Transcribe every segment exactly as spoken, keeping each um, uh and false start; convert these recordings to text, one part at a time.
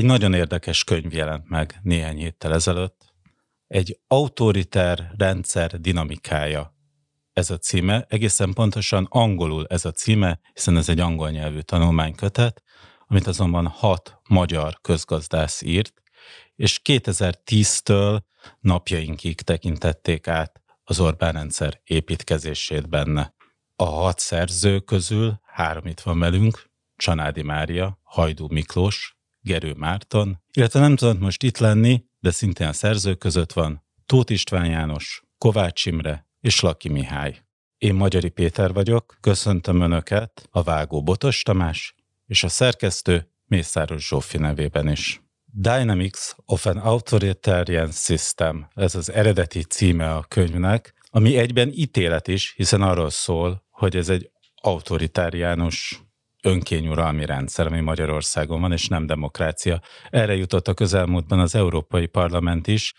Egy nagyon érdekes könyv jelent meg néhány héttel ezelőtt. Egy autoritár rendszer dinamikája. Ez a címe, egészen pontosan angolul ez a címe, hiszen ez egy angol nyelvű tanulmánykötet, amit azonban hat magyar közgazdász írt, és kétezer-tíztől napjainkig tekintették át az Orbán rendszer építkezését benne. A hat szerző közül három itt van velünk, Csanádi Mária, Hajdú Miklós, Gerő Márton, illetve nem tudott most itt lenni, de szintén a szerzők között van Tóth István János, Kovács Imre és Laki Mihály. Én Magyari Péter vagyok, köszöntöm Önöket, a vágó Botos Tamás és a szerkesztő Mészáros Zsófi nevében is. Dynamics of an Authoritarian System, ez az eredeti címe a könyvnek, ami egyben ítélet is, hiszen arról szól, hogy ez egy autoritáriánus önkényuralmi rendszer, ami Magyarországon van, és nem demokrácia. Erre jutott a közelmúltban az Európai Parlament is,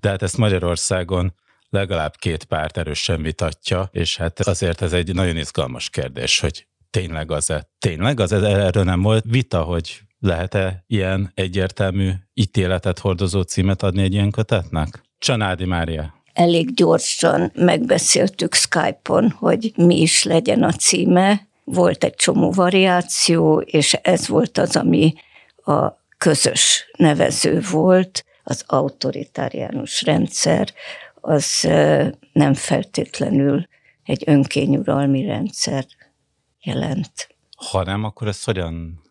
de hát ezt Magyarországon legalább két párt erősen vitatja, és hát azért ez egy nagyon izgalmas kérdés, hogy tényleg az-e? Tényleg az-e? Erről nem volt vita, hogy lehet-e ilyen egyértelmű ítéletet hordozó címet adni egy ilyen kötetnek? Csanádi Mária. Elég gyorsan megbeszéltük Skype-on, hogy mi is legyen a címe. Volt egy csomó variáció, és ez volt az, ami a közös nevező volt. Az autoritáriánus rendszer az nem feltétlenül egy önkényuralmi rendszer jelent. Ha nem, akkor ez hogyan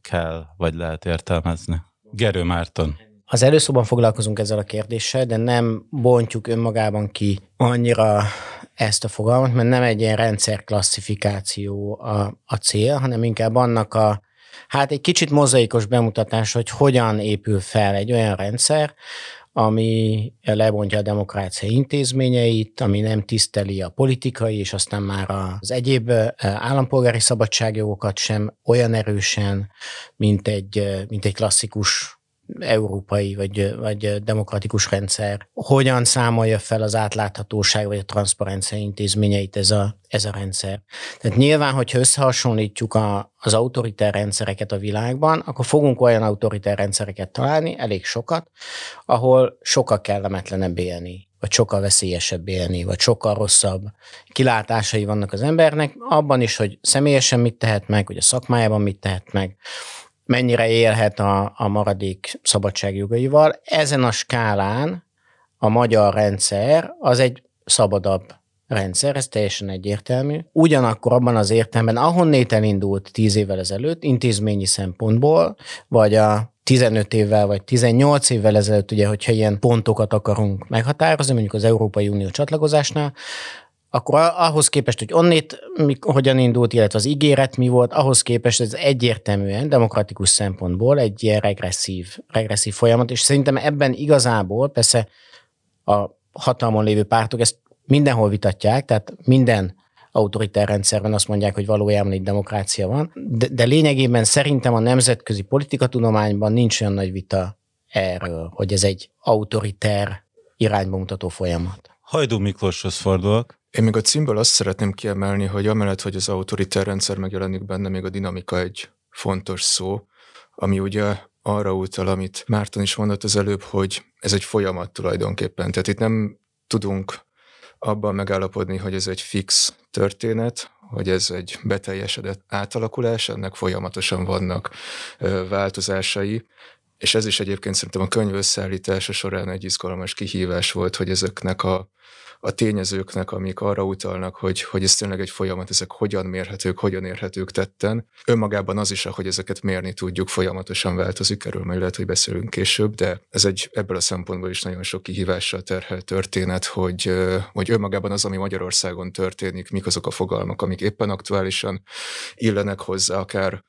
kell, vagy lehet értelmezni? Gerő Márton. Az előszóban foglalkozunk ezzel a kérdéssel, de nem bontjuk önmagában ki annyira ezt a fogalmat, mert nem egy ilyen rendszerklasszifikáció a, a cél, hanem inkább annak a, hát egy kicsit mozaikos bemutatás, hogy hogyan épül fel egy olyan rendszer, ami lebontja a demokrácia intézményeit, ami nem tiszteli a politikai, és aztán már az egyéb állampolgári szabadságjogokat sem olyan erősen, mint egy, mint egy klasszikus európai vagy, vagy demokratikus rendszer. Hogyan számolja fel az átláthatóság vagy a transzparencia intézményeit ez a, ez a rendszer? Tehát nyilván, hogyha összehasonlítjuk a, az autoritár rendszereket a világban, akkor fogunk olyan autoritár rendszereket találni, elég sokat, ahol sokkal kellemetlenebb élni, vagy sokkal veszélyesebb élni, vagy sokkal rosszabb kilátásai vannak az embernek, abban is, hogy személyesen mit tehet meg, hogy a szakmájában mit tehet meg, mennyire élhet a, a maradék szabadságjogaival. Ezen a skálán a magyar rendszer az egy szabadabb rendszer, ez teljesen egyértelmű. Ugyanakkor abban az értelemben, ahonnét elindult tíz évvel ezelőtt, intézményi szempontból, vagy a tizenöt évvel, vagy tizennyolc évvel ezelőtt, ugye, hogyha ilyen pontokat akarunk meghatározni, mondjuk az Európai Unió csatlakozásnál, akkor ahhoz képest, hogy onnét hogyan indult, illetve az ígéret mi volt, ahhoz képest ez egyértelműen demokratikus szempontból egy ilyen regresszív, regresszív folyamat, és szerintem ebben igazából persze a hatalmon lévő pártok ezt mindenhol vitatják, tehát minden autoritár rendszerben azt mondják, hogy valójában itt demokrácia van, de, de lényegében szerintem a nemzetközi politikatudományban nincs olyan nagy vita erről, hogy ez egy autoritár irányba mutató folyamat. Hajdú Miklóshoz fordulok. Én még a címből azt szeretném kiemelni, hogy amellett, hogy az autoritár rendszer megjelenik benne, még a dinamika egy fontos szó, ami ugye arra utal, amit Márton is mondott az előbb, hogy ez egy folyamat tulajdonképpen. Tehát itt nem tudunk abban megállapodni, hogy ez egy fix történet, hogy ez egy beteljesedett átalakulás, ennek folyamatosan vannak változásai, és ez is egyébként szerintem a könyv összeállítása során egy izgalmas kihívás volt, hogy ezeknek a a tényezőknek, amik arra utalnak, hogy, hogy ez tényleg egy folyamat, ezek hogyan mérhetők, hogyan érhetők tetten. Önmagában az is, ahogy ezeket mérni tudjuk, folyamatosan változik, erről majd lehet, hogy beszélünk később, de ez egy ebből a szempontból is nagyon sok kihívással terhelt történet, hogy, hogy önmagában az, ami Magyarországon történik, mik azok a fogalmak, amik éppen aktuálisan illenek hozzá, akár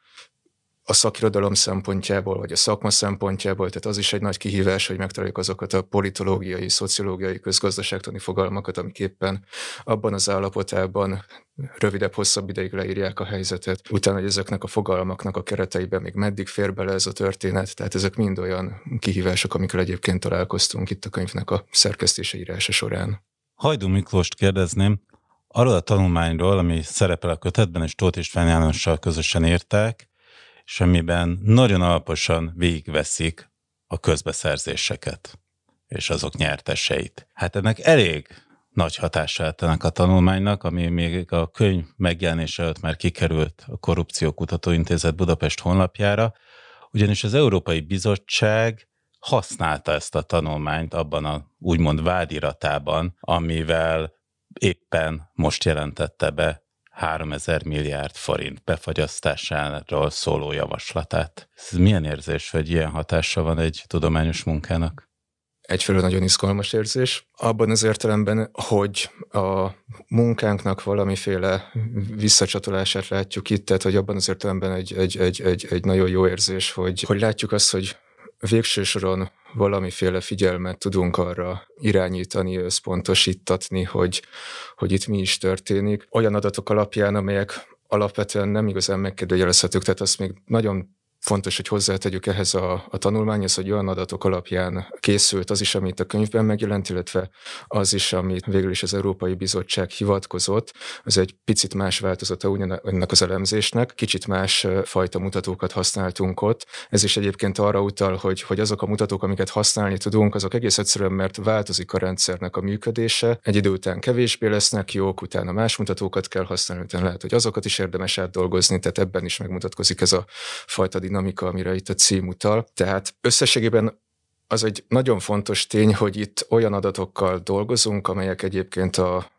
a szakirodalom szempontjából, vagy a szakma szempontjából, tehát az is egy nagy kihívás, hogy megtaláljuk azokat a politológiai, szociológiai, közgazdaságtani fogalmakat, amik éppen abban az állapotában rövidebb, hosszabb ideig leírják a helyzetet, utána, hogy ezeknek a fogalmaknak a kereteiben még meddig fér bele ez a történet, tehát ezek mind olyan kihívások, amikkel egyébként találkoztunk itt a könyvnek a szerkesztése írása során. Hajdú Miklóst kérdezném, arról a tanulmányról, ami szerepel a kötetben, és Tóth István Jánossal közösen írták, semmiben nagyon alaposan végigveszik a közbeszerzéseket és azok nyerteseit. Hát ennek elég nagy hatását ennek a tanulmánynak, ami még a könyv megjelenése előtt már kikerült a Korrupciókutató Intézet Budapest honlapjára, ugyanis az Európai Bizottság használta ezt a tanulmányt abban a úgymond vádiratában, amivel éppen most jelentette be háromezer milliárd forint befagyasztásáról szóló javaslatát. Ez milyen érzés, hogy ilyen hatása van egy tudományos munkának? Egyfelől nagyon izgalmas érzés, abban az értelemben, hogy a munkánknak valamiféle visszacsatolását látjuk itt, tehát hogy abban az értelemben egy, egy, egy, egy, egy nagyon jó érzés, hogy, hogy látjuk azt, hogy végső soron valamiféle figyelmet tudunk arra irányítani, összpontosítatni, hogy, hogy itt mi is történik. Olyan adatok alapján, amelyek alapvetően nem igazán megkérdőjelezhetők, tehát azt még nagyon fontos, hogy hozzátegyük ehhez a, a tanulmányhoz, hogy olyan adatok alapján készült az is, amit a könyvben megjelent, illetve az is, amit végül is az Európai Bizottság hivatkozott, az egy picit más változata ugyanennek az elemzésnek, kicsit más fajta mutatókat használtunk ott. Ez is egyébként arra utal, hogy, hogy azok a mutatók, amiket használni tudunk, azok egész egyszerűen, mert változik a rendszernek a működése, egy idő után kevésbé lesznek jók, utána más mutatókat kell használni, utána lehet, hogy azokat is érdemes átdolgozni, tehát ebben is megmutatkozik ez a fajta dinamika, amire itt a cím utal. Tehát összességében az egy nagyon fontos tény, hogy itt olyan adatokkal dolgozunk, amelyek egyébként a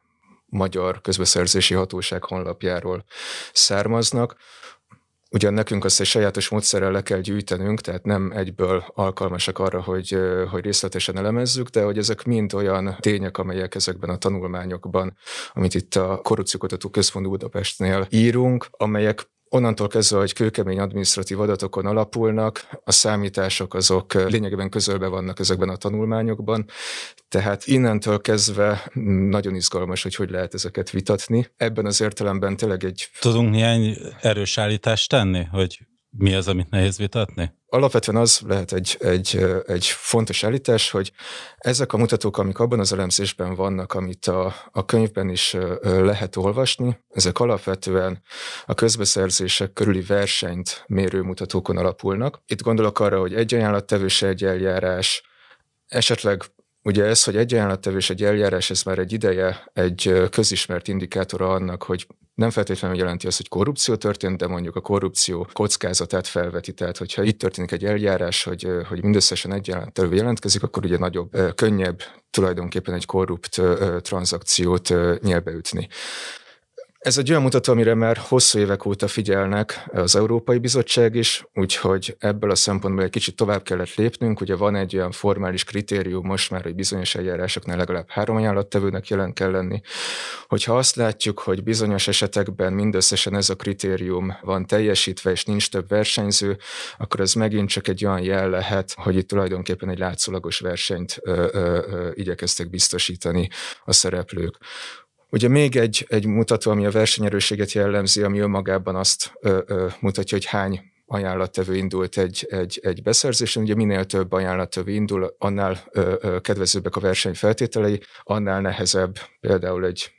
Magyar Közbeszerzési Hatóság honlapjáról származnak. Ugyan nekünk azt egy sajátos módszerrel le kell gyűjtenünk, tehát nem egyből alkalmasak arra, hogy, hogy részletesen elemezzük, de hogy ezek mind olyan tények, amelyek ezekben a tanulmányokban, amit itt a Korrupciókutató Központ Budapestnél írunk, amelyek onnantól kezdve, hogy kőkemény adminisztratív adatokon alapulnak, a számítások azok lényegében közölbe vannak ezekben a tanulmányokban, tehát innentől kezdve nagyon izgalmas, hogy hogy lehet ezeket vitatni. Ebben az értelemben tényleg egy... Tudunk néhány erős állítást tenni, hogy mi az, amit nehéz vitatni? Alapvetően az lehet egy, egy, egy fontos állítás, hogy ezek a mutatók, amik abban az elemzésben vannak, amit a, a könyvben is lehet olvasni, ezek alapvetően a közbeszerzések körüli versenyt mérő mutatókon alapulnak. Itt gondolok arra, hogy egy ajánlattevős, egy eljárás, esetleg ugye ez, hogy egy ajánlattevős, egy eljárás, ez már egy ideje egy közismert indikátora annak, hogy nem feltétlenül jelenti azt, hogy korrupció történt, de mondjuk a korrupció kockázatát felveti. Tehát, hogyha itt történik egy eljárás, hogy, hogy mindösszesen egy ajánlattevő jelentkezik, akkor ugye nagyobb, könnyebb tulajdonképpen egy korrupt tranzakciót nyelbeütni. Ez egy olyan mutató, amire már hosszú évek óta figyelnek az Európai Bizottság is, úgyhogy ebből a szempontból egy kicsit tovább kellett lépnünk. Ugye van egy olyan formális kritérium most már, hogy bizonyos eljárásoknál legalább három ajánlattevőnek jelen kell lenni. Hogyha azt látjuk, hogy bizonyos esetekben mindösszesen ez a kritérium van teljesítve, és nincs több versenyző, akkor ez megint csak egy olyan jel lehet, hogy itt tulajdonképpen egy látszólagos versenyt ö, ö, ö, igyekeztek biztosítani a szereplők. Ugye még egy, egy mutató, ami a versenyerősséget jellemzi, ami önmagában azt ö, ö, mutatja, hogy hány ajánlattevő indult egy, egy, egy beszerzésen. Ugye minél több ajánlattevő indul, annál ö, ö, kedvezőbbek a versenyfeltételei, annál nehezebb például egy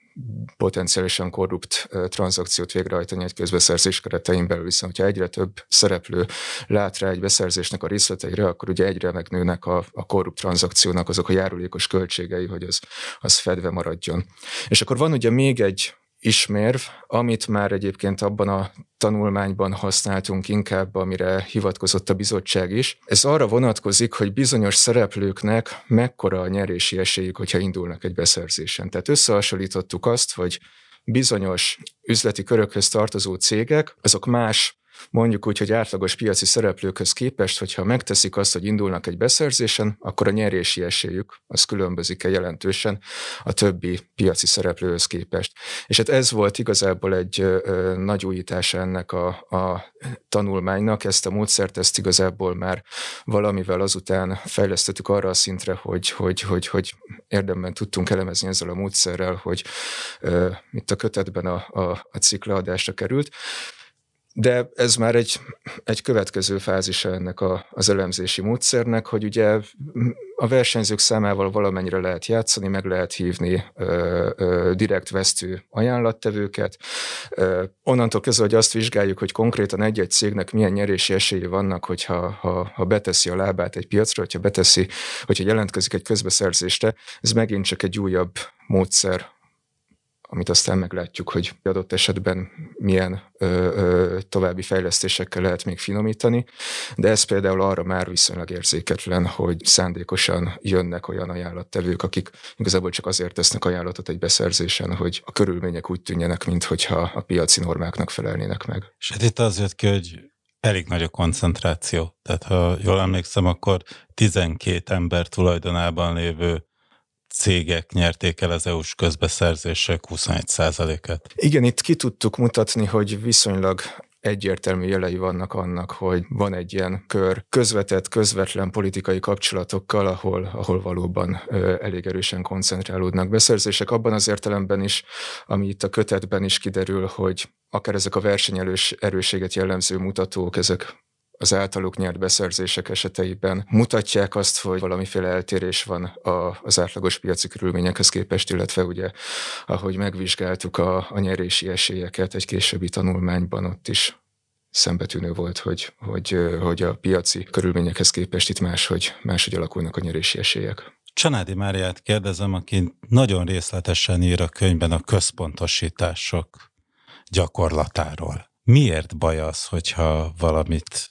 potenciálisan korrupt ö, tranzakciót végrehajtani egy közbeszerzés keretein belül, hiszen hogyha egyre több szereplő lát rá egy beszerzésnek a részleteire, akkor ugye egyre megnőnek a, a korrupt tranzakciónak azok a járulékos költségei, hogy az, az fedve maradjon. És akkor van ugye még egy ismérv, amit már egyébként abban a tanulmányban használtunk inkább, amire hivatkozott a bizottság is. Ez arra vonatkozik, hogy bizonyos szereplőknek mekkora a nyerési esélyük, hogyha indulnak egy beszerzésen. Tehát összehasonlítottuk azt, hogy bizonyos üzleti körökhöz tartozó cégek, azok más, mondjuk úgy, hogy átlagos piaci szereplőkhöz képest, hogyha megteszik azt, hogy indulnak egy beszerzésen, akkor a nyerési esélyük az különbözik-e jelentősen a többi piaci szereplőhöz képest. És hát ez volt igazából egy ö, nagy újítása ennek a, a tanulmánynak, ezt a módszert, ezt igazából már valamivel azután fejlesztettük arra a szintre, hogy, hogy, hogy, hogy érdemben tudtunk elemezni ezzel a módszerrel, hogy ö, itt a kötetben a, a, a cikk leadásra került. De ez már egy, egy következő fázisa ennek a, az elemzési módszernek, hogy ugye a versenyzők számával valamennyire lehet játszani, meg lehet hívni ö, ö, direkt vesztő ajánlattevőket. Ö, onnantól kezdve, hogy azt vizsgáljuk, hogy konkrétan egy-egy cégnek milyen nyerési esélye vannak, hogyha ha, ha beteszi a lábát egy piacra, hogyha beteszi, hogyha jelentkezik egy közbeszerzésre, ez megint csak egy újabb módszer, amit aztán meglátjuk, hogy adott esetben milyen ö, ö, további fejlesztésekkel lehet még finomítani, de ez például arra már viszonylag érzéketlen, hogy szándékosan jönnek olyan ajánlattevők, akik igazából csak azért tesznek ajánlatot egy beszerzésen, hogy a körülmények úgy tűnjenek, minthogyha a piaci normáknak felelnének meg. És hát itt az jött ki, hogy elég nagy a koncentráció. Tehát ha jól emlékszem, akkor tizenkét ember tulajdonában lévő cégek nyerték el az é u-s közbeszerzések huszonegy százalékát. Igen, itt ki tudtuk mutatni, hogy viszonylag egyértelmű jelei vannak annak, hogy van egy ilyen kör közvetett, közvetlen politikai kapcsolatokkal, ahol, ahol valóban ö, elég erősen koncentrálódnak beszerzések. Abban az értelemben is, ami itt a kötetben is kiderül, hogy akár ezek a versenyelős erőséget jellemző mutatók, ezek az általuk nyert beszerzések eseteiben mutatják azt, hogy valamiféle eltérés van az átlagos piaci körülményekhez képest, illetve ugye, ahogy megvizsgáltuk a, a nyerési esélyeket egy későbbi tanulmányban, ott is szembetűnő volt, hogy, hogy, hogy a piaci körülményekhez képest itt máshogy, máshogy alakulnak a nyerési esélyek. Csanádi Máriát kérdezem, aki nagyon részletesen ír a könyvben a központosítások gyakorlatáról. Miért baj az, hogyha valamit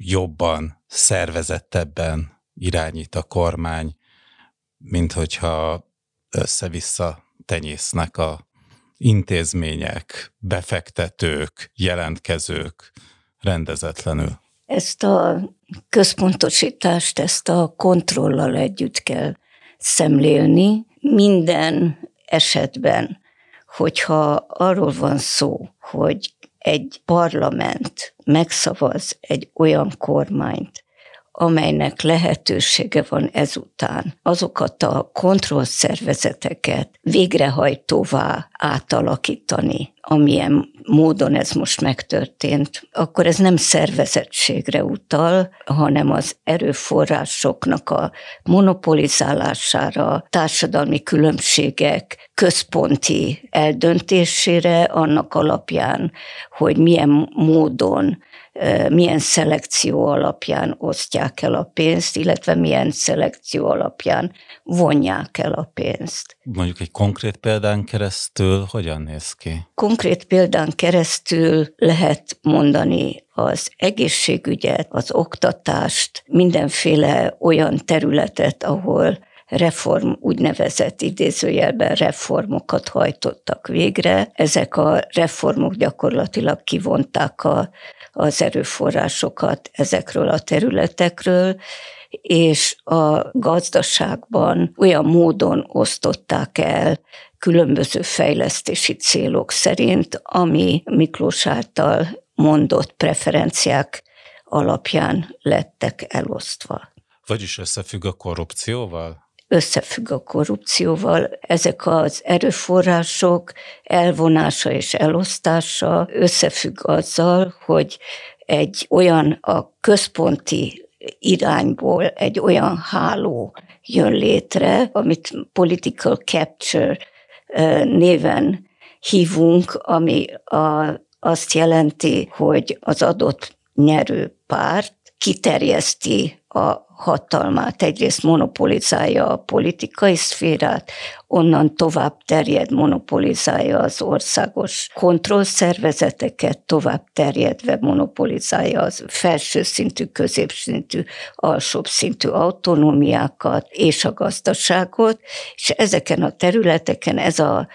jobban, szervezettebben irányít a kormány, mint hogyha össze-vissza tenyésznek a intézmények, befektetők, jelentkezők rendezetlenül? Ezt a központosítást, ezt a kontrollal együtt kell szemlélni. Minden esetben, hogyha arról van szó, hogy egy parlament megszavaz egy olyan kormányt, amelynek lehetősége van ezután azokat a kontrollszervezeteket végrehajtóvá átalakítani, amilyen módon ez most megtörtént, akkor ez nem szervezettségre utal, hanem az erőforrásoknak a monopolizálására, társadalmi különbségek központi eldöntésére, annak alapján, hogy milyen módon, milyen szelekció alapján osztják el a pénzt, illetve milyen szelekció alapján vonják el a pénzt. Mondjuk egy konkrét példán keresztül hogyan néz ki? Konkrét példán keresztül lehet mondani az egészségügyet, az oktatást, mindenféle olyan területet, ahol reform, úgynevezett idézőjelben reformokat hajtottak végre. Ezek a reformok gyakorlatilag kivonták a, az erőforrásokat ezekről a területekről, és a gazdaságban olyan módon osztották el különböző fejlesztési célok szerint, ami Miklós által mondott preferenciák alapján lettek elosztva. Vagyis összefügg a korrupcióval? Összefügg a korrupcióval. Ezek az erőforrások elvonása és elosztása összefügg azzal, hogy egy olyan a központi irányból egy olyan háló jön létre, amit political capture néven hívunk, ami a, azt jelenti, hogy az adott nyerő párt kiterjeszti a hatalmát, egyrészt monopolizálja a politikai szférát, onnan tovább terjed, monopolizálja az országos kontrollszervezeteket, tovább terjedve monopolizálja az felső szintű, középszintű, alsóbb szintű autonómiákat és a gazdaságot, és ezeken a területeken ez a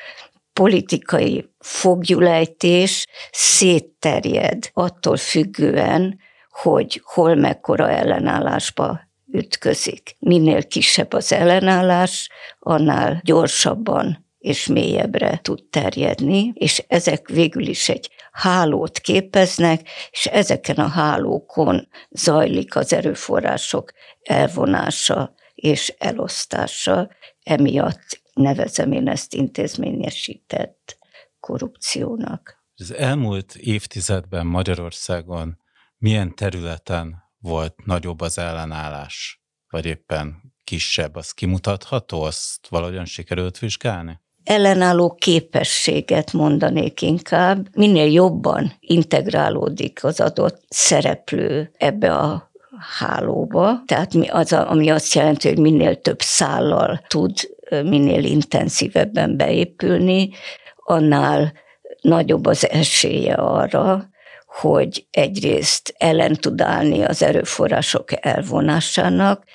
politikai foglyulejtés szétterjed attól függően, hogy hol mekkora ellenállásba ütközik. Minél kisebb az ellenállás, annál gyorsabban és mélyebbre tud terjedni, és ezek végül is egy hálót képeznek, és ezeken a hálókon zajlik az erőforrások elvonása és elosztása, emiatt nevezem én ezt intézményesített korrupciónak. Az elmúlt évtizedben Magyarországon milyen területen volt nagyobb az ellenállás, vagy éppen kisebb, az kimutatható, azt valahogyan sikerült vizsgálni? Ellenálló képességet mondanék inkább, minél jobban integrálódik az adott szereplő ebbe a hálóba, tehát mi az, ami azt jelenti, hogy minél több szállal tud minél intenzívebben beépülni, annál nagyobb az esélye arra, hogy egyrészt ellen tud állni az erőforrások elvonásának,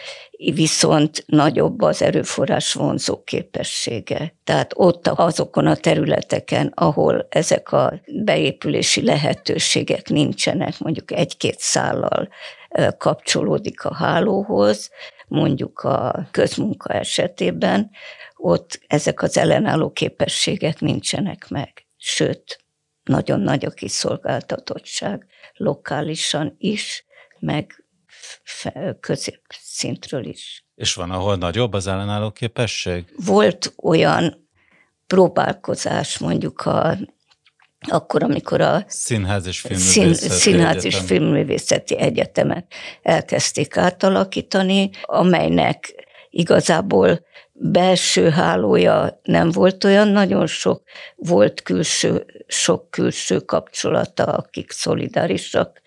viszont nagyobb az erőforrás vonzó képessége. Tehát ott azokon a területeken, ahol ezek a beépülési lehetőségek nincsenek, mondjuk egy-két szállal kapcsolódik a hálóhoz, mondjuk a közmunka esetében, ott ezek az ellenálló képességek nincsenek meg. Sőt, nagyon nagy a kiszolgáltatottság lokálisan is, meg középszintről is. És van, ahol nagyobb az ellenálló képesség? Volt olyan próbálkozás, mondjuk a, akkor, amikor a Színház- és Filmművészeti, Színház- és Filmművészeti Egyetemet elkezdték átalakítani, amelynek igazából belső hálója nem volt olyan, nagyon sok volt külső, sok külső kapcsolata, akik szolidárisak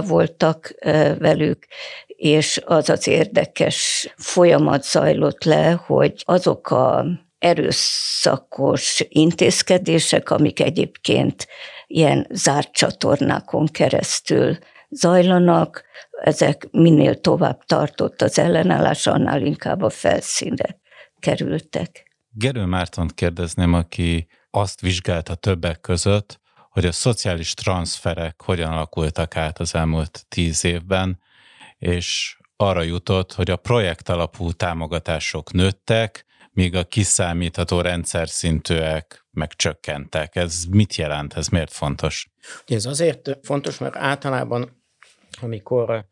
voltak velük, és az az érdekes folyamat zajlott le, hogy azok az erőszakos intézkedések, amik egyébként ilyen zárt csatornákon keresztül zajlanak, ezek minél tovább tartott az ellenállás, annál inkább a felszínre kerültek. Gerő Mártont kérdezném, aki azt vizsgálta többek között, hogy a szociális transzferek hogyan alakultak át az elmúlt tíz évben, és arra jutott, hogy a projekt alapú támogatások nőttek, míg a kiszámítható rendszer szintűek megcsökkentek. Ez mit jelent? Ez miért fontos? Ez azért fontos, mert általában, amikor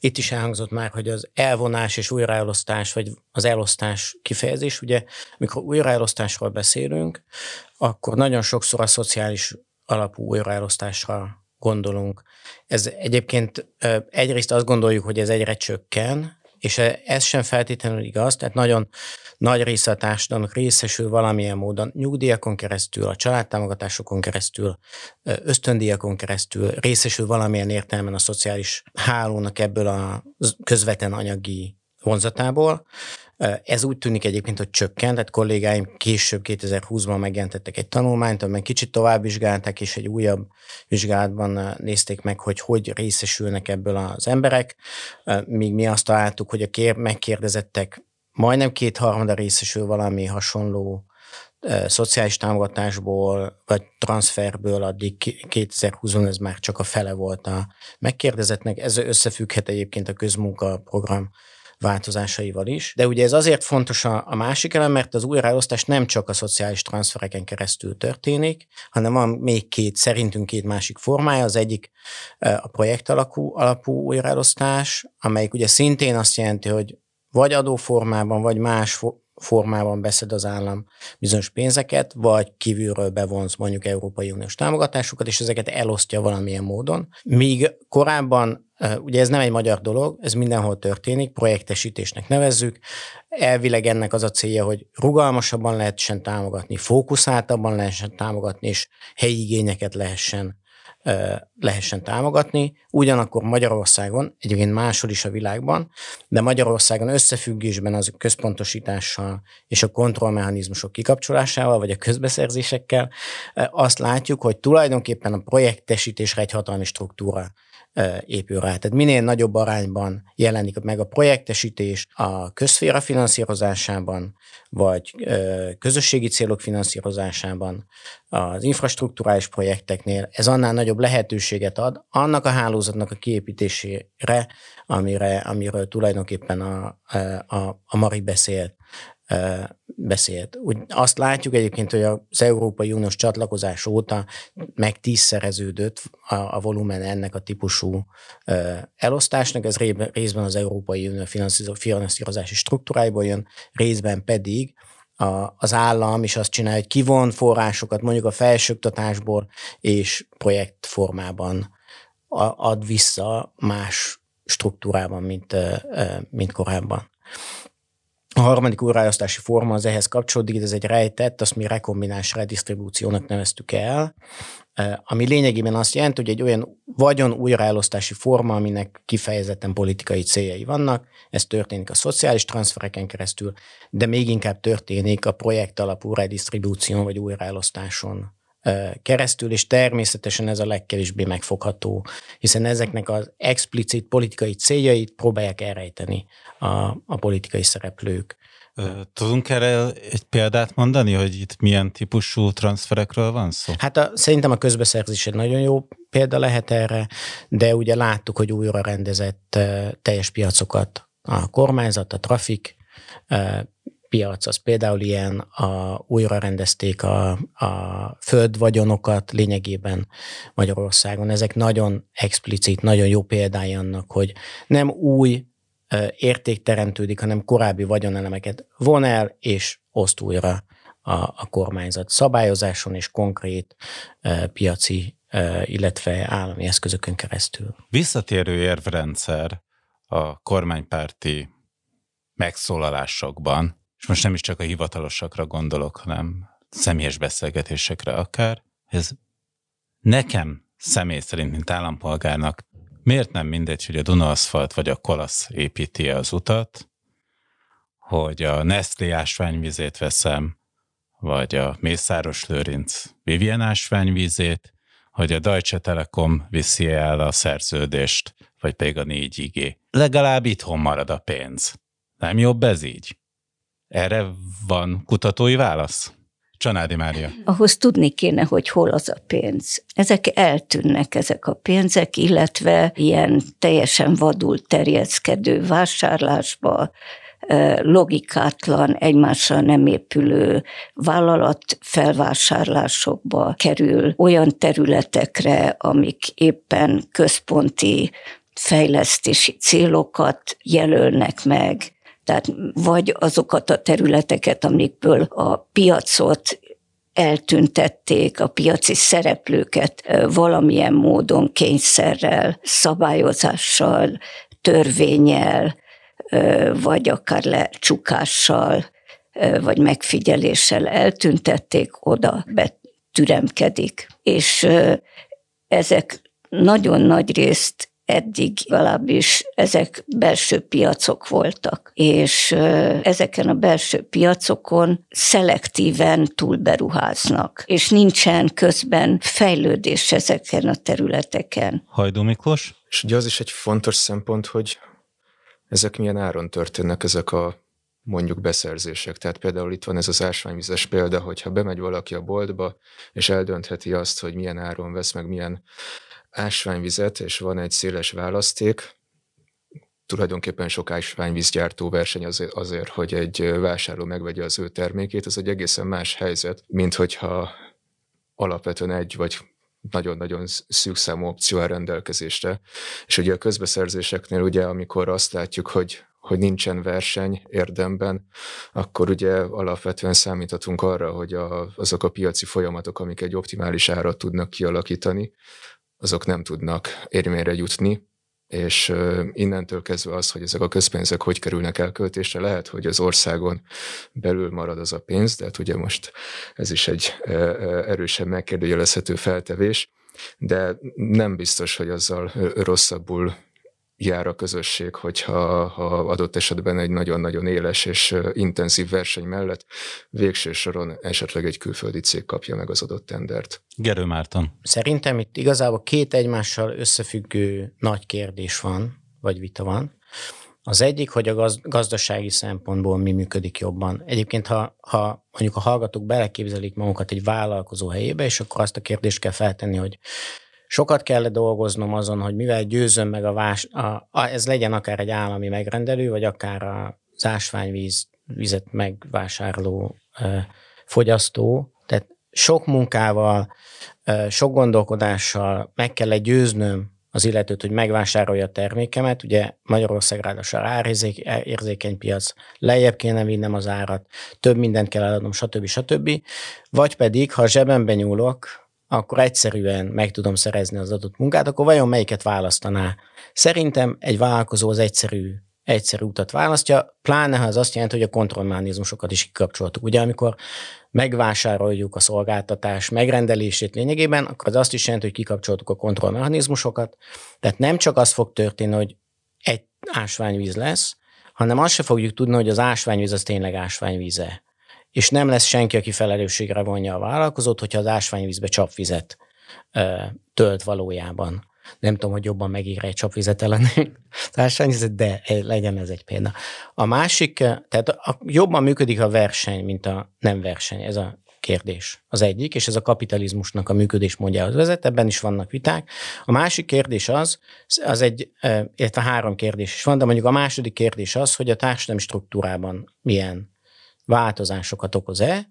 itt is elhangzott már, hogy az elvonás és újraelosztás, vagy az elosztás kifejezés, ugye, amikor újraelosztásról beszélünk, akkor nagyon sokszor a szociális alapú újraelosztásra gondolunk. Ez egyébként egyrészt azt gondoljuk, hogy ez egyre csökken, és ez sem feltétlenül igaz, tehát nagyon nagy része a társadalomnak részesül valamilyen módon nyugdíjakon keresztül, a családtámogatásokon keresztül, ösztöndíjakon keresztül, részesül valamilyen értelemben a szociális hálónak ebből a közvetlen anyagi vonzatából. Ez úgy tűnik egyébként, hogy csökkent, tehát kollégáim később kétezer-húszban megjelentettek egy tanulmányt, amely kicsit tovább vizsgálták, és egy újabb vizsgálatban nézték meg, hogy hogy részesülnek ebből az emberek, míg mi azt találtuk, hogy a megkérdezettek majdnem kétharmada részesül valami hasonló szociális támogatásból, vagy transferből, addig kétezer-húszban ez már csak a fele volt a megkérdezettnek. Ez összefügghet egyébként a közmunkaprogram változásaival is. De ugye ez azért fontos a, a másik elem, mert az újraelosztás nem csak a szociális transzfereken keresztül történik, hanem van még két, szerintünk két másik formája. Az egyik a projekt alakú, alapú újraelosztás, amelyik ugye szintén azt jelenti, hogy vagy adóformában, vagy más fo- formában beszed az állam bizonyos pénzeket, vagy kívülről bevonz mondjuk Európai Uniós támogatásokat, és ezeket elosztja valamilyen módon. Míg korábban, ugye ez nem egy magyar dolog, ez mindenhol történik, projektesítésnek nevezzük, elvileg ennek az a célja, hogy rugalmasabban lehessen támogatni, fókuszáltabban lehessen támogatni, és helyi igényeket lehessen lehessen támogatni. Ugyanakkor Magyarországon, egyébként máshol is a világban, de Magyarországon összefüggésben az központosítással és a kontrollmechanizmusok kikapcsolásával, vagy a közbeszerzésekkel azt látjuk, hogy tulajdonképpen a projektesítésre egy hatalmi struktúra épül rá. Tehát minél nagyobb arányban jelenik meg a projektesítés a közszféra finanszírozásában, vagy közösségi célok finanszírozásában, az infrastrukturális projekteknél, ez annál nagyobb lehetőséget ad annak a hálózatnak a kiépítésére, amire, amiről tulajdonképpen a, a, a Mari beszélt. beszélt. Úgy azt látjuk egyébként, hogy az Európai Uniós csatlakozás óta meg tízszereződött a, a volumen ennek a típusú elosztásnak. Ez részben az Európai Unió finanszírozási struktúráiból jön, részben pedig a, az állam is azt csinálja, hogy kivon forrásokat mondjuk a felsőoktatásból, és projektformában ad vissza más struktúrában, mint, mint korábban. A harmadik újraelosztási forma az ehhez kapcsolódik, ez egy rejtett, azt mi rekombináns redistribúciónak neveztük el, ami lényegében azt jelenti, hogy egy olyan vagyon újraelosztási forma, aminek kifejezetten politikai céljai vannak, ez történik a szociális transzfereken keresztül, de még inkább történik a projekt alapú redistribúción vagy újraelosztáson keresztül, és természetesen ez a legkevésbé megfogható, hiszen ezeknek az explicit politikai céljait próbálják elrejteni a, a politikai szereplők. Tudunk erre egy példát mondani, hogy itt milyen típusú transzferekről van szó? Hát a, szerintem a közbeszerzés egy nagyon jó példa lehet erre, de ugye láttuk, hogy újra rendezett teljes piacokat a kormányzat, a trafik piac, az például ilyen, a, újra rendezték a, a földvagyonokat lényegében Magyarországon. Ezek nagyon explicit, nagyon jó példái annak, hogy nem új e, érték teremtődik, hanem korábbi vagyonelemeket von el, és oszt újra a, a kormányzat szabályozáson és konkrét e, piaci, e, illetve állami eszközökön keresztül. Visszatérő érvrendszer a kormánypárti megszólalásokban, és most nem is csak a hivatalosakra gondolok, hanem személyes beszélgetésekre akár, ez nekem személy szerint, mint állampolgárnak miért nem mindegy, hogy a Dunaaszfalt vagy a Kolasz építi az utat, hogy a Nestlé ásványvízét veszem, vagy a Mészáros Lőrinc Vivien ásványvízét, hogy a Deutsche Telekom viszi el a szerződést, vagy pedig a négy i gé. Legalább itthon marad a pénz. Nem jobb ez így? Erre van kutatói válasz? Csanádi Mária. Ahhoz tudni kéne, hogy hol az a pénz. Ezek eltűnnek, ezek a pénzek, illetve ilyen teljesen vadul terjeszkedő vásárlásba, logikátlan, egymásra nem épülő vállalatfelvásárlásokba kerül, olyan területekre, amik éppen központi fejlesztési célokat jelölnek meg, tehát vagy azokat a területeket, amikből a piacot eltüntették, a piaci szereplőket valamilyen módon kényszerrel, szabályozással, törvénnyel, vagy akár lecsukással, vagy megfigyeléssel eltüntették, oda betüremkedik. És ezek nagyon nagy részt eddig legalábbis ezek belső piacok voltak, és ezeken a belső piacokon szelektíven túlberuháznak, és nincsen közben fejlődés ezeken a területeken. Hajdú Miklós? És ugye az is egy fontos szempont, hogy ezek milyen áron történnek, ezek a mondjuk beszerzések. Tehát például itt van ez az ásványvizes példa, hogyha bemegy valaki a boltba, és eldöntheti azt, hogy milyen áron vesz, meg milyen ásványvizet, és van egy széles választék. Tulajdonképpen sok ásványvízgyártó verseny azért, hogy egy vásárló megvegye az ő termékét. Ez egy egészen más helyzet, mint hogyha alapvetően egy vagy nagyon-nagyon szűkszámú opció áll rendelkezésre. És ugye a közbeszerzéseknél, ugye, amikor azt látjuk, hogy, hogy nincsen verseny érdemben, akkor ugye alapvetően számíthatunk arra, hogy a, azok a piaci folyamatok, amik egy optimális árat tudnak kialakítani, azok nem tudnak érvényre jutni, és innentől kezdve az, hogy ezek a közpénzek hogy kerülnek elköltésre, lehet, hogy az országon belül marad az a pénz, de hát ugye most ez is egy erősen megkérdőjelezhető feltevés, de nem biztos, hogy azzal rosszabbul jár a közösség, hogyha ha adott esetben egy nagyon-nagyon éles és intenzív verseny mellett végső soron esetleg egy külföldi cég kapja meg az adott tendert. Gerő Márton. Szerintem itt igazából két egymással összefüggő nagy kérdés van, vagy vita van. Az egyik, hogy a gazdasági szempontból mi működik jobban. Egyébként, ha, ha mondjuk a hallgatók beleképzelik magukat egy vállalkozó helyébe, és akkor azt a kérdést kell feltenni, hogy sokat kell dolgoznom azon, hogy mivel győzöm meg a, vás, a, a ez legyen akár egy állami megrendelő, vagy akár az ásványvizet megvásárló e, fogyasztó. Tehát sok munkával, e, sok gondolkodással meg kell győznöm az illetőt, hogy megvásárolja a termékemet. Ugye Magyarország ráadásul árérzékeny piac, lejjebb kéne vinnem az árat, több mindent kell eladnom, stb. stb. Vagy pedig, ha zsebembe nyúlok, akkor egyszerűen meg tudom szerezni az adott munkát, akkor vajon melyiket választaná? Szerintem egy vállalkozó az egyszerű, egyszerű utat választja, pláne ha az azt jelenti, hogy a kontrollmechanizmusokat is kikapcsoltuk. Ugye amikor megvásároljuk a szolgáltatás megrendelését lényegében, akkor az azt is jelenti, hogy kikapcsoltuk a kontrollmechanizmusokat. Tehát nem csak az fog történni, hogy egy ásványvíz lesz, hanem azt se fogjuk tudni, hogy az ásványvíz az tényleg ásványvíze. És nem lesz senki, aki felelősségre vonja a vállalkozót, hogyha az ásványvízbe csapvizet ö, tölt valójában. Nem tudom, hogy jobban megír egy csapvizet ellen az ásványvizet, de legyen ez egy példa. A másik, tehát a, jobban működik a verseny, mint a nem verseny, ez a kérdés az egyik, és ez a kapitalizmusnak a működésmódjához vezet, ebben is vannak viták. A másik kérdés az, az egy, illetve három kérdés is van, de mondjuk a második kérdés az, hogy a társadalmi struktúrában milyen változásokat okoz-e.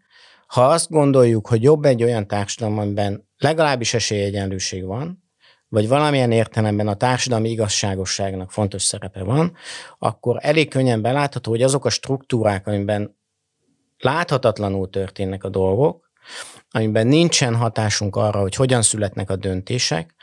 Ha azt gondoljuk, hogy jobb egy olyan társadalom, amiben legalábbis esélyegyenlőség van, vagy valamilyen értelemben a társadalmi igazságosságnak fontos szerepe van, akkor elég könnyen belátható, hogy azok a struktúrák, amiben láthatatlanul történnek a dolgok, amiben nincsen hatásunk arra, hogy hogyan születnek a döntések,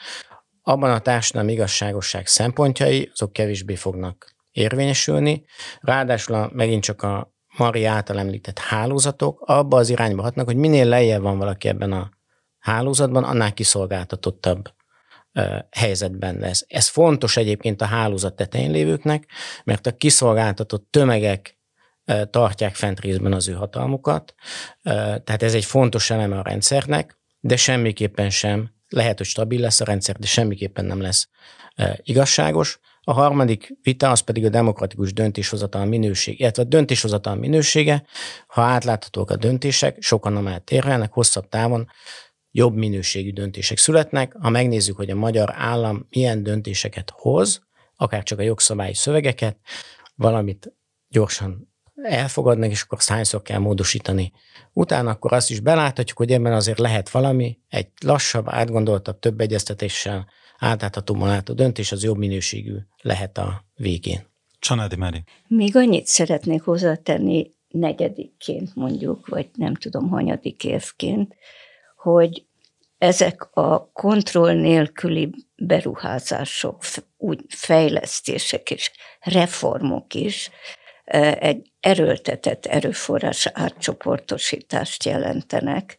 abban a társadalmi igazságosság szempontjai, azok kevésbé fognak érvényesülni. Ráadásul a, megint csak a Mari által említett hálózatok abba az irányba hatnak, hogy minél lejjebb van valaki ebben a hálózatban, annál kiszolgáltatottabb ö, helyzetben lesz. Ez fontos egyébként a hálózat tetején lévőknek, mert a kiszolgáltatott tömegek ö, tartják fent részben az ő hatalmukat, ö, tehát ez egy fontos eleme a rendszernek, de semmiképpen sem, lehet, hogy stabil lesz a rendszer, de semmiképpen nem lesz ö, igazságos. A harmadik vita az pedig a demokratikus döntéshozatal minősége, illetve a döntéshozatal minősége, ha átláthatók a döntések, sokan amellett érvelnek, hosszabb távon jobb minőségű döntések születnek. Ha megnézzük, hogy a magyar állam milyen döntéseket hoz, akár csak a jogszabályi szövegeket, valamit gyorsan elfogadnak, és akkor hányszor kell módosítani. Utána akkor azt is beláthatjuk, hogy ebben azért lehet valami, egy lassabb, átgondoltabb, több egyeztetéssel átláthatóban látható döntés, az jobb minőségű lehet a végén. Csanádi Mária. Még annyit szeretnék hozzátenni negyedikként mondjuk, vagy nem tudom, hanyadik évként, hogy ezek a kontroll nélküli beruházások, úgy fejlesztések és reformok is egy erőltetett erőforrás átcsoportosítást jelentenek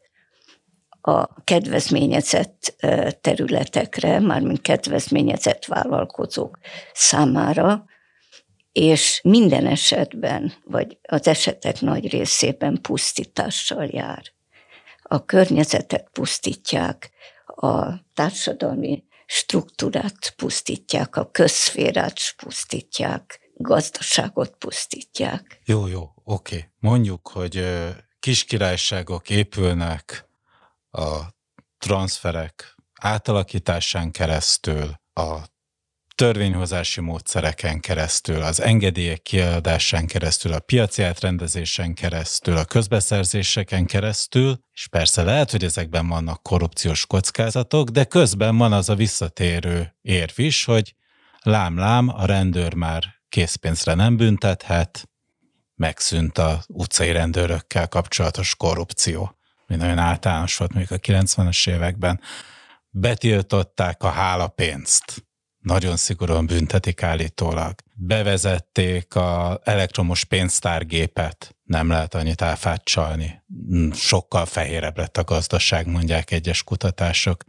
a kedvezményezett területekre, mármint kedvezményezett vállalkozók számára, és minden esetben, vagy az esetek nagy részében pusztítással jár. A környezetet pusztítják, a társadalmi struktúrát pusztítják, a közszférát pusztítják, gazdaságot pusztítják. Jó, jó, oké. Mondjuk, hogy kis királyságok épülnek a transferek átalakításán keresztül, a törvényhozási módszereken keresztül, az engedélyek kiadásán keresztül, a piaci átrendezésen keresztül, a közbeszerzéseken keresztül, és persze lehet, hogy ezekben vannak korrupciós kockázatok, de közben van az a visszatérő érv is, hogy lám-lám, a rendőr már készpénzre nem büntethet, megszűnt az utcai rendőrökkel kapcsolatos korrupció. Mind olyan általános volt mondjuk a kilencvenes években. Betiltották a hálapénzt. Nagyon szigorúan büntetik állítólag. Bevezették az elektromos pénztárgépet. Nem lehet annyit áfát csalni. Sokkal fehérebb lett a gazdaság, mondják egyes kutatások.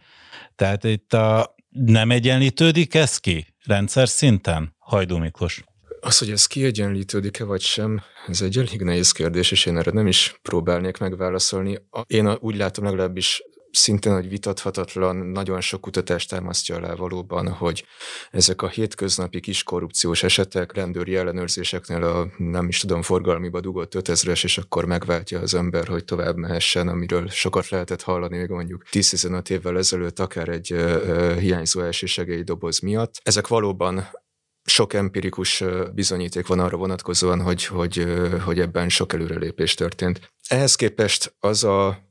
Tehát itt a, nem egyenlítődik ez ki rendszer szinten? Hajdú Miklós. Az, hogy ez kiegyenlítődik-e vagy sem, ez egy elég nehéz kérdés, és én erre nem is próbálnék megválaszolni. Én úgy látom legalábbis szintén, hogy vitathatatlan, nagyon sok kutatást támasztja alá valóban, hogy ezek a hétköznapi kis korrupciós esetek, rendőri ellenőrzéseknél a nem is tudom, forgalmiba dugott ötezres, és akkor megváltja az ember, hogy tovább mehessen, amiről sokat lehetett hallani még mondjuk tíz-tizenöt évvel ezelőtt, akár egy uh, hiányzó első segélydoboz miatt. Ezek valóban sok empirikus bizonyíték van arra vonatkozóan, hogy, hogy, hogy ebben sok előrelépés történt. Ehhez képest az a,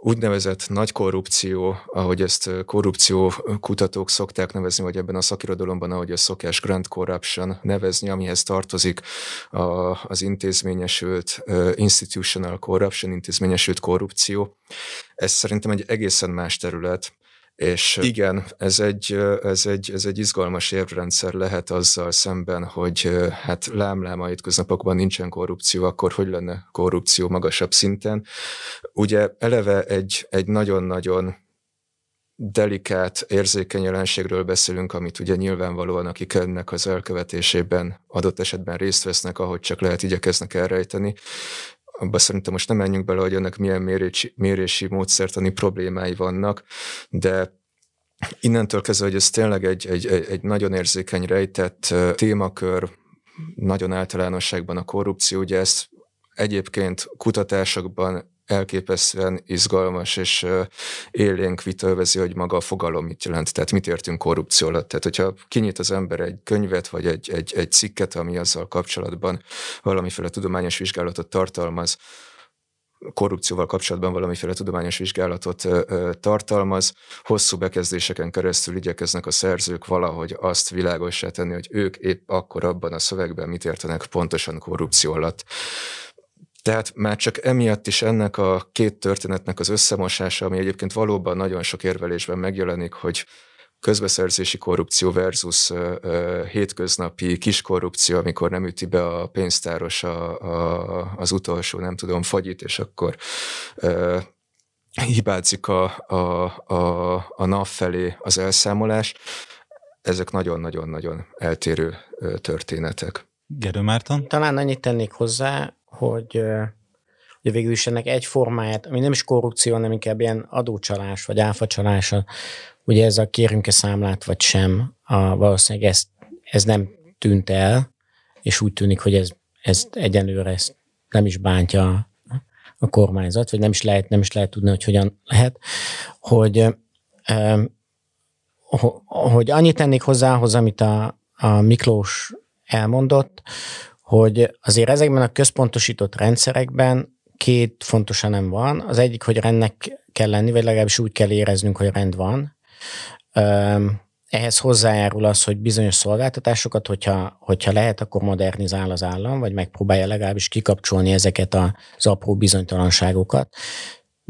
úgynevezett nagy korrupció, ahogy ezt korrupciókutatók szokták nevezni, vagy ebben a szakirodalomban, ahogy a szokás grand corruption nevezni, amihez tartozik a, az intézményesült institutional corruption, intézményesült korrupció. Ez szerintem egy egészen más terület, és igen, ez egy, ez egy, ez egy izgalmas érvrendszer lehet azzal szemben, hogy hát lámlám a hétköznapokban nincsen korrupció, akkor hogy lenne korrupció magasabb szinten. Ugye eleve egy, egy nagyon-nagyon delikát, érzékeny jelenségről beszélünk, amit ugye nyilvánvalóan akik ennek az elkövetésében adott esetben részt vesznek, ahogy csak lehet igyekeznek elrejteni. Abba szerintem most nem menjünk bele, hogy ennek milyen mérési, mérési módszertani problémái vannak, de innentől kezdve, hogy ez tényleg egy, egy, egy nagyon érzékeny, rejtett témakör, nagyon általánosságban a korrupció, ugye ezt egyébként kutatásokban elképesztően izgalmas és élénk vita övezi, hogy maga a fogalom mit jelent, tehát mit értünk korrupció alatt. Tehát hogyha kinyit az ember egy könyvet, vagy egy, egy, egy cikket, ami azzal kapcsolatban valamiféle tudományos vizsgálatot tartalmaz, korrupcióval kapcsolatban valamiféle tudományos vizsgálatot tartalmaz, hosszú bekezdéseken keresztül igyekeznek a szerzők valahogy azt világossá tenni, hogy ők épp akkor abban a szövegben mit értenek pontosan korrupció alatt. Tehát már csak emiatt is ennek a két történetnek az összemosása, ami egyébként valóban nagyon sok érvelésben megjelenik, hogy közbeszerzési korrupció versus ö, ö, hétköznapi kiskorrupció, amikor nem üti be a pénztáros a, a, az utolsó, nem tudom, fagyit, és akkor ö, hibázik a, a, a, a NAV felé az elszámolás. Ezek nagyon-nagyon-nagyon eltérő történetek. Gerő Márton? Talán annyit tennék hozzá, hogy ugye végül is ennek egy formáját, ami nem is korrupció, hanem inkább ilyen adócsalás, vagy áfacsalás, ugye ez a kérünk-e számlát, vagy sem, a, valószínűleg ez, ez nem tűnt el, és úgy tűnik, hogy ez, ez egyenlőre ezt nem is bántja a, a kormányzat, vagy nem is lehet, nem is lehet tudni, hogy hogyan lehet, hogy, hogy annyit tennék hozzához, amit a, a Miklós elmondott, hogy azért ezekben a központosított rendszerekben két fontos elem van. Az egyik, hogy rendnek kell lenni, vagy legalábbis úgy kell éreznünk, hogy rend van. Ehhez hozzájárul az, hogy bizonyos szolgáltatásokat, hogyha, hogyha lehet, akkor modernizál az állam, vagy megpróbálja legalábbis kikapcsolni ezeket az apró bizonytalanságokat.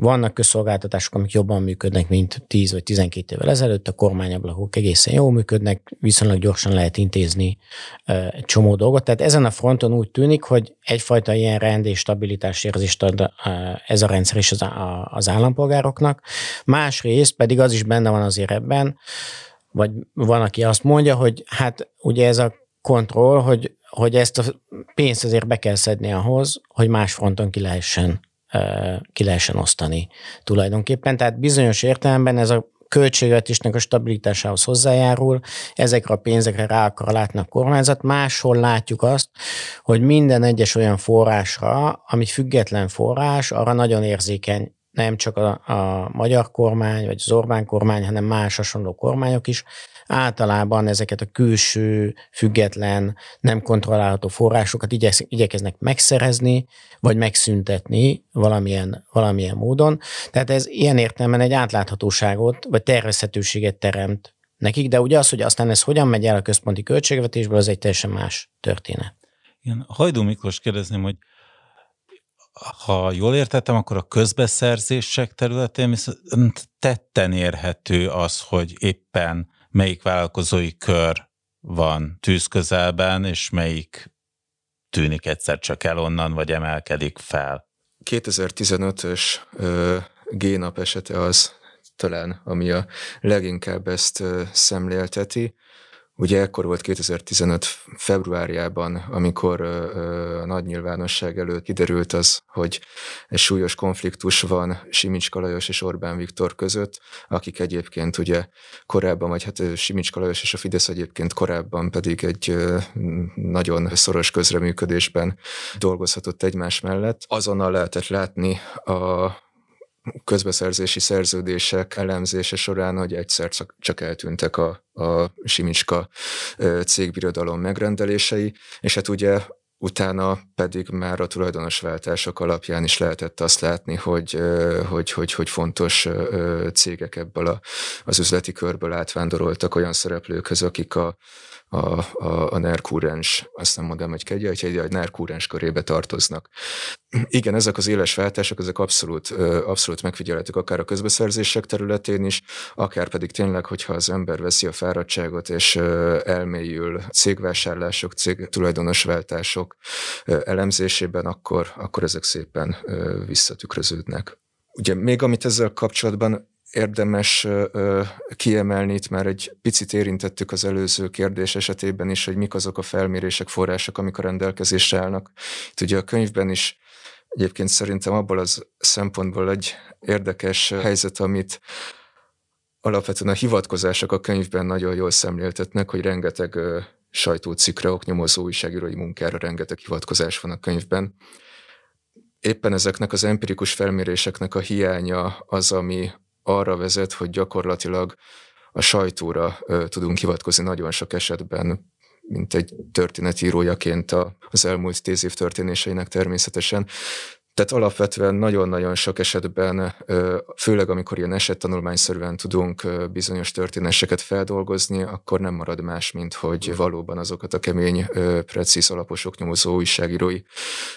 Vannak közszolgáltatások, amik jobban működnek, mint tíz vagy tizenkét évvel ezelőtt, a kormányablakok egészen jól működnek, viszonylag gyorsan lehet intézni egy csomó dolgot. Tehát ezen a fronton úgy tűnik, hogy egyfajta ilyen rend és stabilitás érzést ad ez a rendszer is az állampolgároknak. Másrészt pedig az is benne van azért ebben, vagy van, aki azt mondja, hogy hát ugye ez a kontroll, hogy, hogy ezt a pénzt azért be kell szedni ahhoz, hogy más fronton ki lehessen ki lehessen osztani tulajdonképpen. Tehát bizonyos értelemben ez a költségvetésnek a stabilitásához hozzájárul, ezekre a pénzekre rá akar látni a kormányzat. Máshol látjuk azt, hogy minden egyes olyan forrásra, ami független forrás, arra nagyon érzékeny nem csak a, a magyar kormány, vagy az Orbán kormány, hanem más hasonló kormányok is. Általában ezeket a külső, független, nem kontrollálható forrásokat igyekeznek megszerezni, vagy megszüntetni valamilyen, valamilyen módon. Tehát ez ilyen értelemben egy átláthatóságot, vagy tervezhetőséget teremt nekik, de ugye az, hogy aztán ez hogyan megy el a központi költségvetésből, az egy teljesen más történet. Igen, Hajdú Miklós kérdezném, hogy ha jól értettem, akkor a közbeszerzések területén tetten érhető az, hogy éppen melyik vállalkozói kör van tűz közelben, és melyik tűnik egyszer csak el onnan, vagy emelkedik fel. kétezer-tizenötös G-nap esete az talán, ami a leginkább ezt szemlélteti. Ugye ekkor volt kétezer-tizenöt februárjában, amikor a nagy nyilvánosság előtt kiderült az, hogy egy súlyos konfliktus van Simicska Lajos és Orbán Viktor között, akik egyébként ugye korábban, vagy hát Simicska Lajos és a Fidesz egyébként korábban pedig egy nagyon szoros közreműködésben dolgozhatott egymás mellett. Azonnal lehetett látni a közbeszerzési szerződések elemzése során, hogy egyszer csak eltűntek a, a Simicska cégbirodalom megrendelései, és hát ugye Utána pedig már a tulajdonosváltások alapján is lehetett azt látni, hogy, hogy, hogy, hogy fontos cégek ebből a, az üzleti körből átvándoroltak olyan szereplőkhöz, akik a, a, a, a nerkúrens, azt nem mondom, hogy kegyeltjei, de a nerkúrens körébe tartoznak. Igen, ezek az éles váltások, ezek abszolút, abszolút megfigyelhetők akár a közbeszerzések területén is, akár pedig tényleg, hogyha az ember veszi a fáradtságot és elmélyül cégvásárlások, cég tulajdonosváltások elemzésében, akkor, akkor ezek szépen visszatükröződnek. Ugye még amit ezzel kapcsolatban érdemes kiemelni, itt már egy picit érintettük az előző kérdés esetében is, hogy mik azok a felmérések, források, amik a rendelkezésre állnak. Itt ugye a könyvben is egyébként szerintem abból az szempontból egy érdekes helyzet, amit alapvetően a hivatkozások a könyvben nagyon jól szemléltetnek, hogy rengeteg sajtócikkre, oknyomozó, újságírói munkára rengeteg hivatkozás van a könyvben. Éppen ezeknek az empirikus felméréseknek a hiánya az, ami arra vezet, hogy gyakorlatilag a sajtóra ö, tudunk hivatkozni nagyon sok esetben, mint egy történetírójaként a, az elmúlt tíz év történéseinek természetesen. Tehát alapvetően nagyon-nagyon sok esetben, ö, főleg amikor ilyen esettanulmányszerűen tudunk ö, bizonyos történéseket feldolgozni, akkor nem marad más, mint hogy valóban azokat a kemény, ö, precíz, alapos, oknyomozó újságírói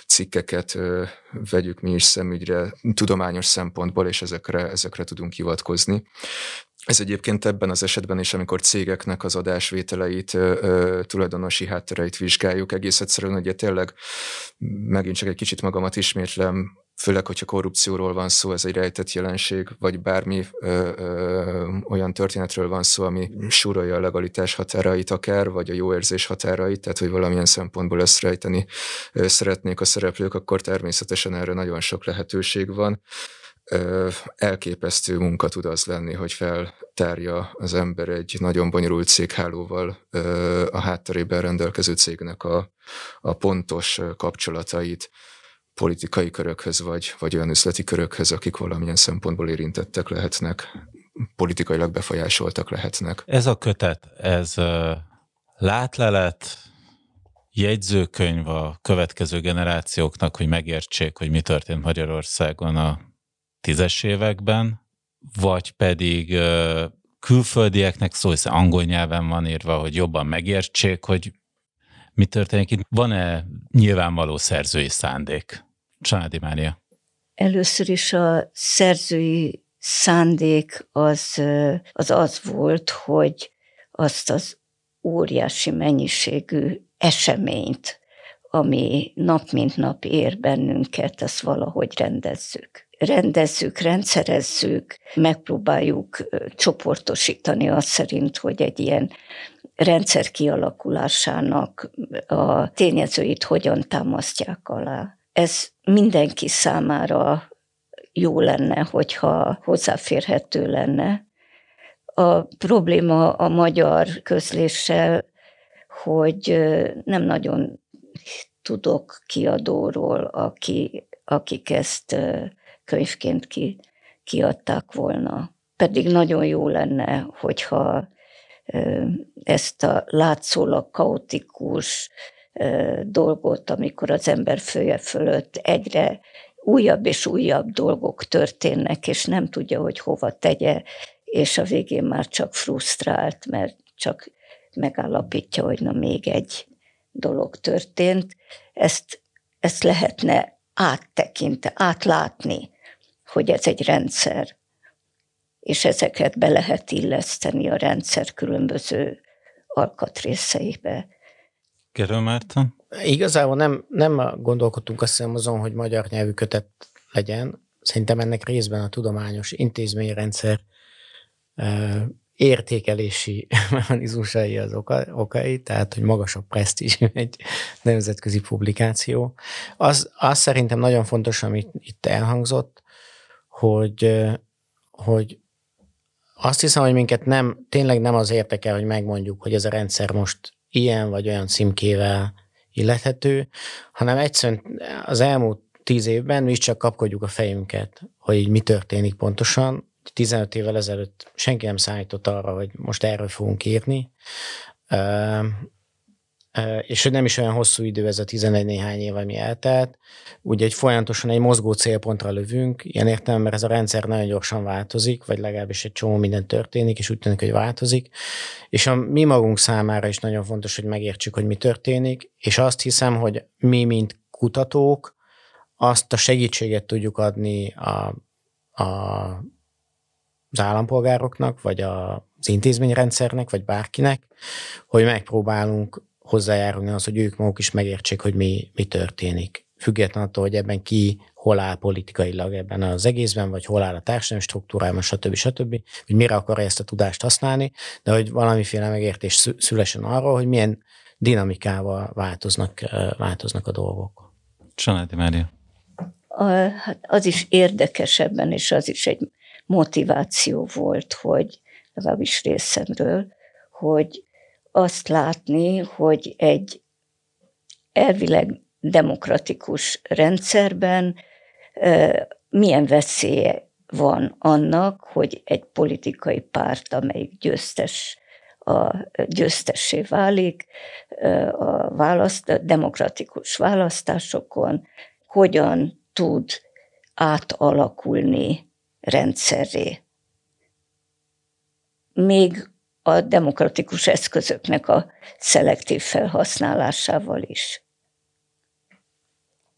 cikkeket ö, vegyük mi is szemügyre tudományos szempontból, és ezekre, ezekre tudunk hivatkozni. Ez egyébként ebben az esetben is, amikor cégeknek az adásvételeit, tulajdonosi háttereit vizsgáljuk, egész egyszerűen ugye tényleg megint csak egy kicsit magamat ismétlem, főleg, hogyha korrupcióról van szó, ez egy rejtett jelenség, vagy bármi ö, ö, olyan történetről van szó, ami súrolja a legalitás határait akár, vagy a jó érzés határait, tehát hogy valamilyen szempontból ezt rejteni ö, szeretnék a szereplők, akkor természetesen erre nagyon sok lehetőség van. Elképesztő munka tud az lenni, hogy feltárja az ember egy nagyon bonyolult céghálóval a hátterében rendelkező cégnek a, a pontos kapcsolatait politikai körökhöz, vagy, vagy olyan üzleti körökhöz, akik valamilyen szempontból érintettek lehetnek, politikailag befolyásoltak lehetnek. Ez a kötet, ez látlelet, jegyzőkönyv a következő generációknak, hogy megértsék, hogy mi történt Magyarországon a tízes években, vagy pedig ö, külföldieknek szó, hiszen angol nyelven van írva, hogy jobban megértsék, hogy mi történik itt. Van-e nyilvánvaló szerzői szándék? Csanádi Mária. Először is a szerzői szándék az, az az volt, hogy azt az óriási mennyiségű eseményt, ami nap mint nap ér bennünket, azt valahogy rendezzük. rendezzük, rendszerezzük, megpróbáljuk csoportosítani azt szerint, hogy egy ilyen rendszer kialakulásának a tényezőit hogyan támasztják alá. Ez mindenki számára jó lenne, hogyha hozzáférhető lenne. A probléma a magyar közléssel, hogy nem nagyon tudok kiadóról, aki, akik ezt könyvként ki, kiadták volna. Pedig nagyon jó lenne, hogyha ezt a látszólag kaotikus dolgot, amikor az ember feje fölött egyre újabb és újabb dolgok történnek, és nem tudja, hogy hova tegye, és a végén már csak frusztrált, mert csak megállapítja, hogy na még egy dolog történt. Ezt, ezt lehetne áttekinteni, átlátni, hogy ez egy rendszer, és ezeket be lehet illeszteni a rendszer különböző alkatrészeibe. Gerő Márton? Igazából nem, nem gondolkodtunk azt hiszem azon, hogy magyar nyelvű kötet legyen. Szerintem ennek részben a tudományos intézményrendszer euh, értékelési mechanizmusai az oka, okai, tehát hogy magasabb presztízsű egy nemzetközi publikáció. Az, az szerintem nagyon fontos, amit itt elhangzott, Hogy, hogy azt hiszem, hogy minket nem, tényleg nem az érdekel, hogy megmondjuk, hogy ez a rendszer most ilyen vagy olyan címkével illethető, hanem egyszerűen az elmúlt tíz évben mi is csak kapkodjuk a fejünket, hogy így mi történik pontosan. tizenöt évvel ezelőtt senki nem számított arra, hogy most erről fogunk írni. és nem is olyan hosszú idő ez a tizenegy néhány év, ami eltelt, ugye egy folyamatosan egy mozgó célpontra lövünk, ilyen értelemben, mert ez a rendszer nagyon gyorsan változik, vagy legalábbis egy csomó minden történik, és úgy tűnik, hogy változik, és a mi magunk számára is nagyon fontos, hogy megértsük, hogy mi történik, és azt hiszem, hogy mi, mint kutatók, azt a segítséget tudjuk adni a, a, az állampolgároknak, vagy a, az intézményrendszernek, vagy bárkinek, hogy megpróbálunk hozzájárulni az, hogy ők maguk is megértsék, hogy mi, mi történik. Független attól, hogy ebben ki, hol áll politikailag ebben az egészben, vagy hol áll a társadalmi struktúrában, stb. stb., hogy mire akarja ezt a tudást használni, de hogy valamiféle megértés szülesen arról, hogy milyen dinamikával változnak, változnak a dolgok. Csanádi Mária. Az is érdekesebben, és az is egy motiváció volt, hogy legalábbis részemről, hogy azt látni, hogy egy elvileg demokratikus rendszerben milyen veszélye van annak, hogy egy politikai párt, amelyik győztes, a győztessé válik a, választ, a demokratikus választásokon, hogyan tud átalakulni rendszerré. Még a demokratikus eszközöknek a szelektív felhasználásával is.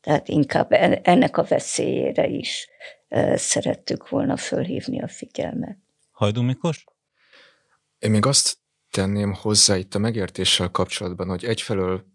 Tehát inkább ennek a veszélyére is szerettük volna fölhívni a figyelmet. Hajdú Miklós? Én még azt tenném hozzá itt a megértéssel kapcsolatban, hogy egyfelől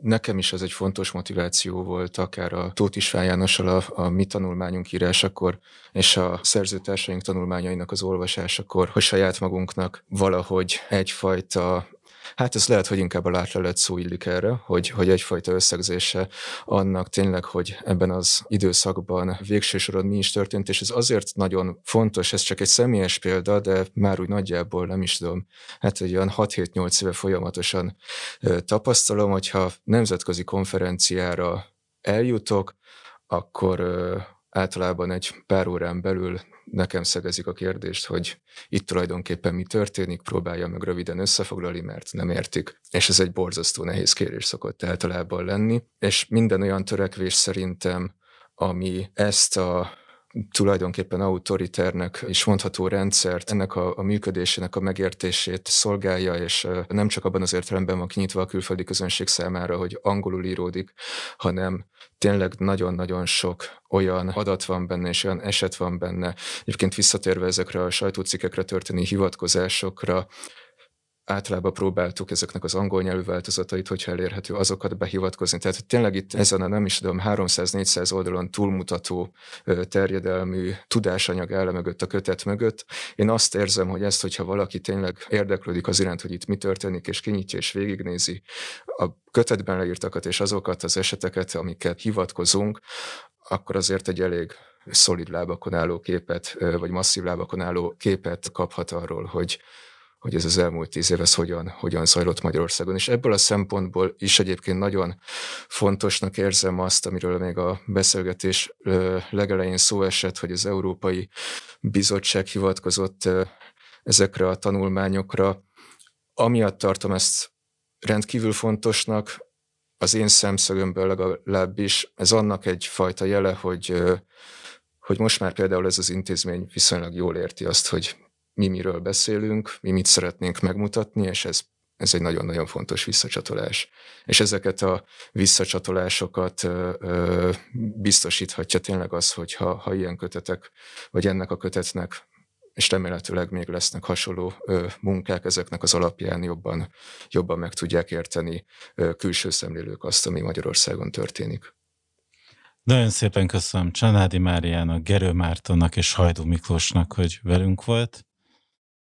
nekem is ez egy fontos motiváció volt, akár a Tóth István Jánossal a, a mi tanulmányunk írásakor, és a szerzőtársaink tanulmányainak az olvasásakor, hogy saját magunknak valahogy egyfajta, hát ez lehet, hogy inkább a látlelet szó illik erre, hogy, hogy egyfajta összegzése annak tényleg, hogy ebben az időszakban végső soron mi is történt, és ez azért nagyon fontos, ez csak egy személyes példa, de már úgy nagyjából nem is tudom, hát egy olyan hat-hét-nyolc éve folyamatosan tapasztalom, hogyha nemzetközi konferenciára eljutok, akkor általában egy pár órán belül nekem szegezik a kérdést, hogy itt tulajdonképpen mi történik, próbálja meg röviden összefoglalni, mert nem értik. És ez egy borzasztó nehéz kérés szokott általában lenni. És minden olyan törekvés szerintem, ami ezt a tulajdonképpen autoritárnak is mondható rendszert, ennek a, a működésének a megértését szolgálja, és nem csak abban az értelemben van kinyitva a külföldi közönség számára, hogy angolul íródik, hanem tényleg nagyon-nagyon sok olyan adat van benne, és olyan eset van benne. Egyébként visszatérve ezekre a sajtócikkekre történő hivatkozásokra, általában próbáltuk ezeknek az angol nyelvű változatait, hogyha elérhető, azokat behivatkozni. Tehát tényleg itt ezen a nem is tudom, háromszáz-négyszáz oldalon túlmutató terjedelmű tudásanyag áll mögött, a kötet mögött. Én azt érzem, hogy ezt, hogyha valaki tényleg érdeklődik az iránt, hogy itt mi történik, és kinyitja és végignézi a kötetben leírtakat és azokat az eseteket, amiket hivatkozunk, akkor azért egy elég szolid lábakon álló képet, vagy masszív lábakon álló képet kaphat arról, hogy hogy ez az elmúlt tíz év, ez hogyan, hogyan zajlott Magyarországon. És ebből a szempontból is egyébként nagyon fontosnak érzem azt, amiről még a beszélgetés legelején szó esett, hogy az Európai Bizottság hivatkozott ezekre a tanulmányokra. Amiatt tartom ezt rendkívül fontosnak, az én szemszögömből legalábbis, ez annak egyfajta jele, hogy, hogy most már például ez az intézmény viszonylag jól érti azt, hogy mi miről beszélünk, mi mit szeretnénk megmutatni, és ez, ez egy nagyon-nagyon fontos visszacsatolás. És ezeket a visszacsatolásokat ö, ö, biztosíthatja tényleg az, hogy ha, ha ilyen kötetek, vagy ennek a kötetnek, és remélhetőleg még lesznek hasonló ö, munkák, ezeknek az alapján jobban, jobban meg tudják érteni ö, külső szemlélők azt, ami Magyarországon történik. Nagyon szépen köszönöm Csanádi Máriának, Gerő Mártonnak és Hajdú Miklósnak, hogy velünk volt.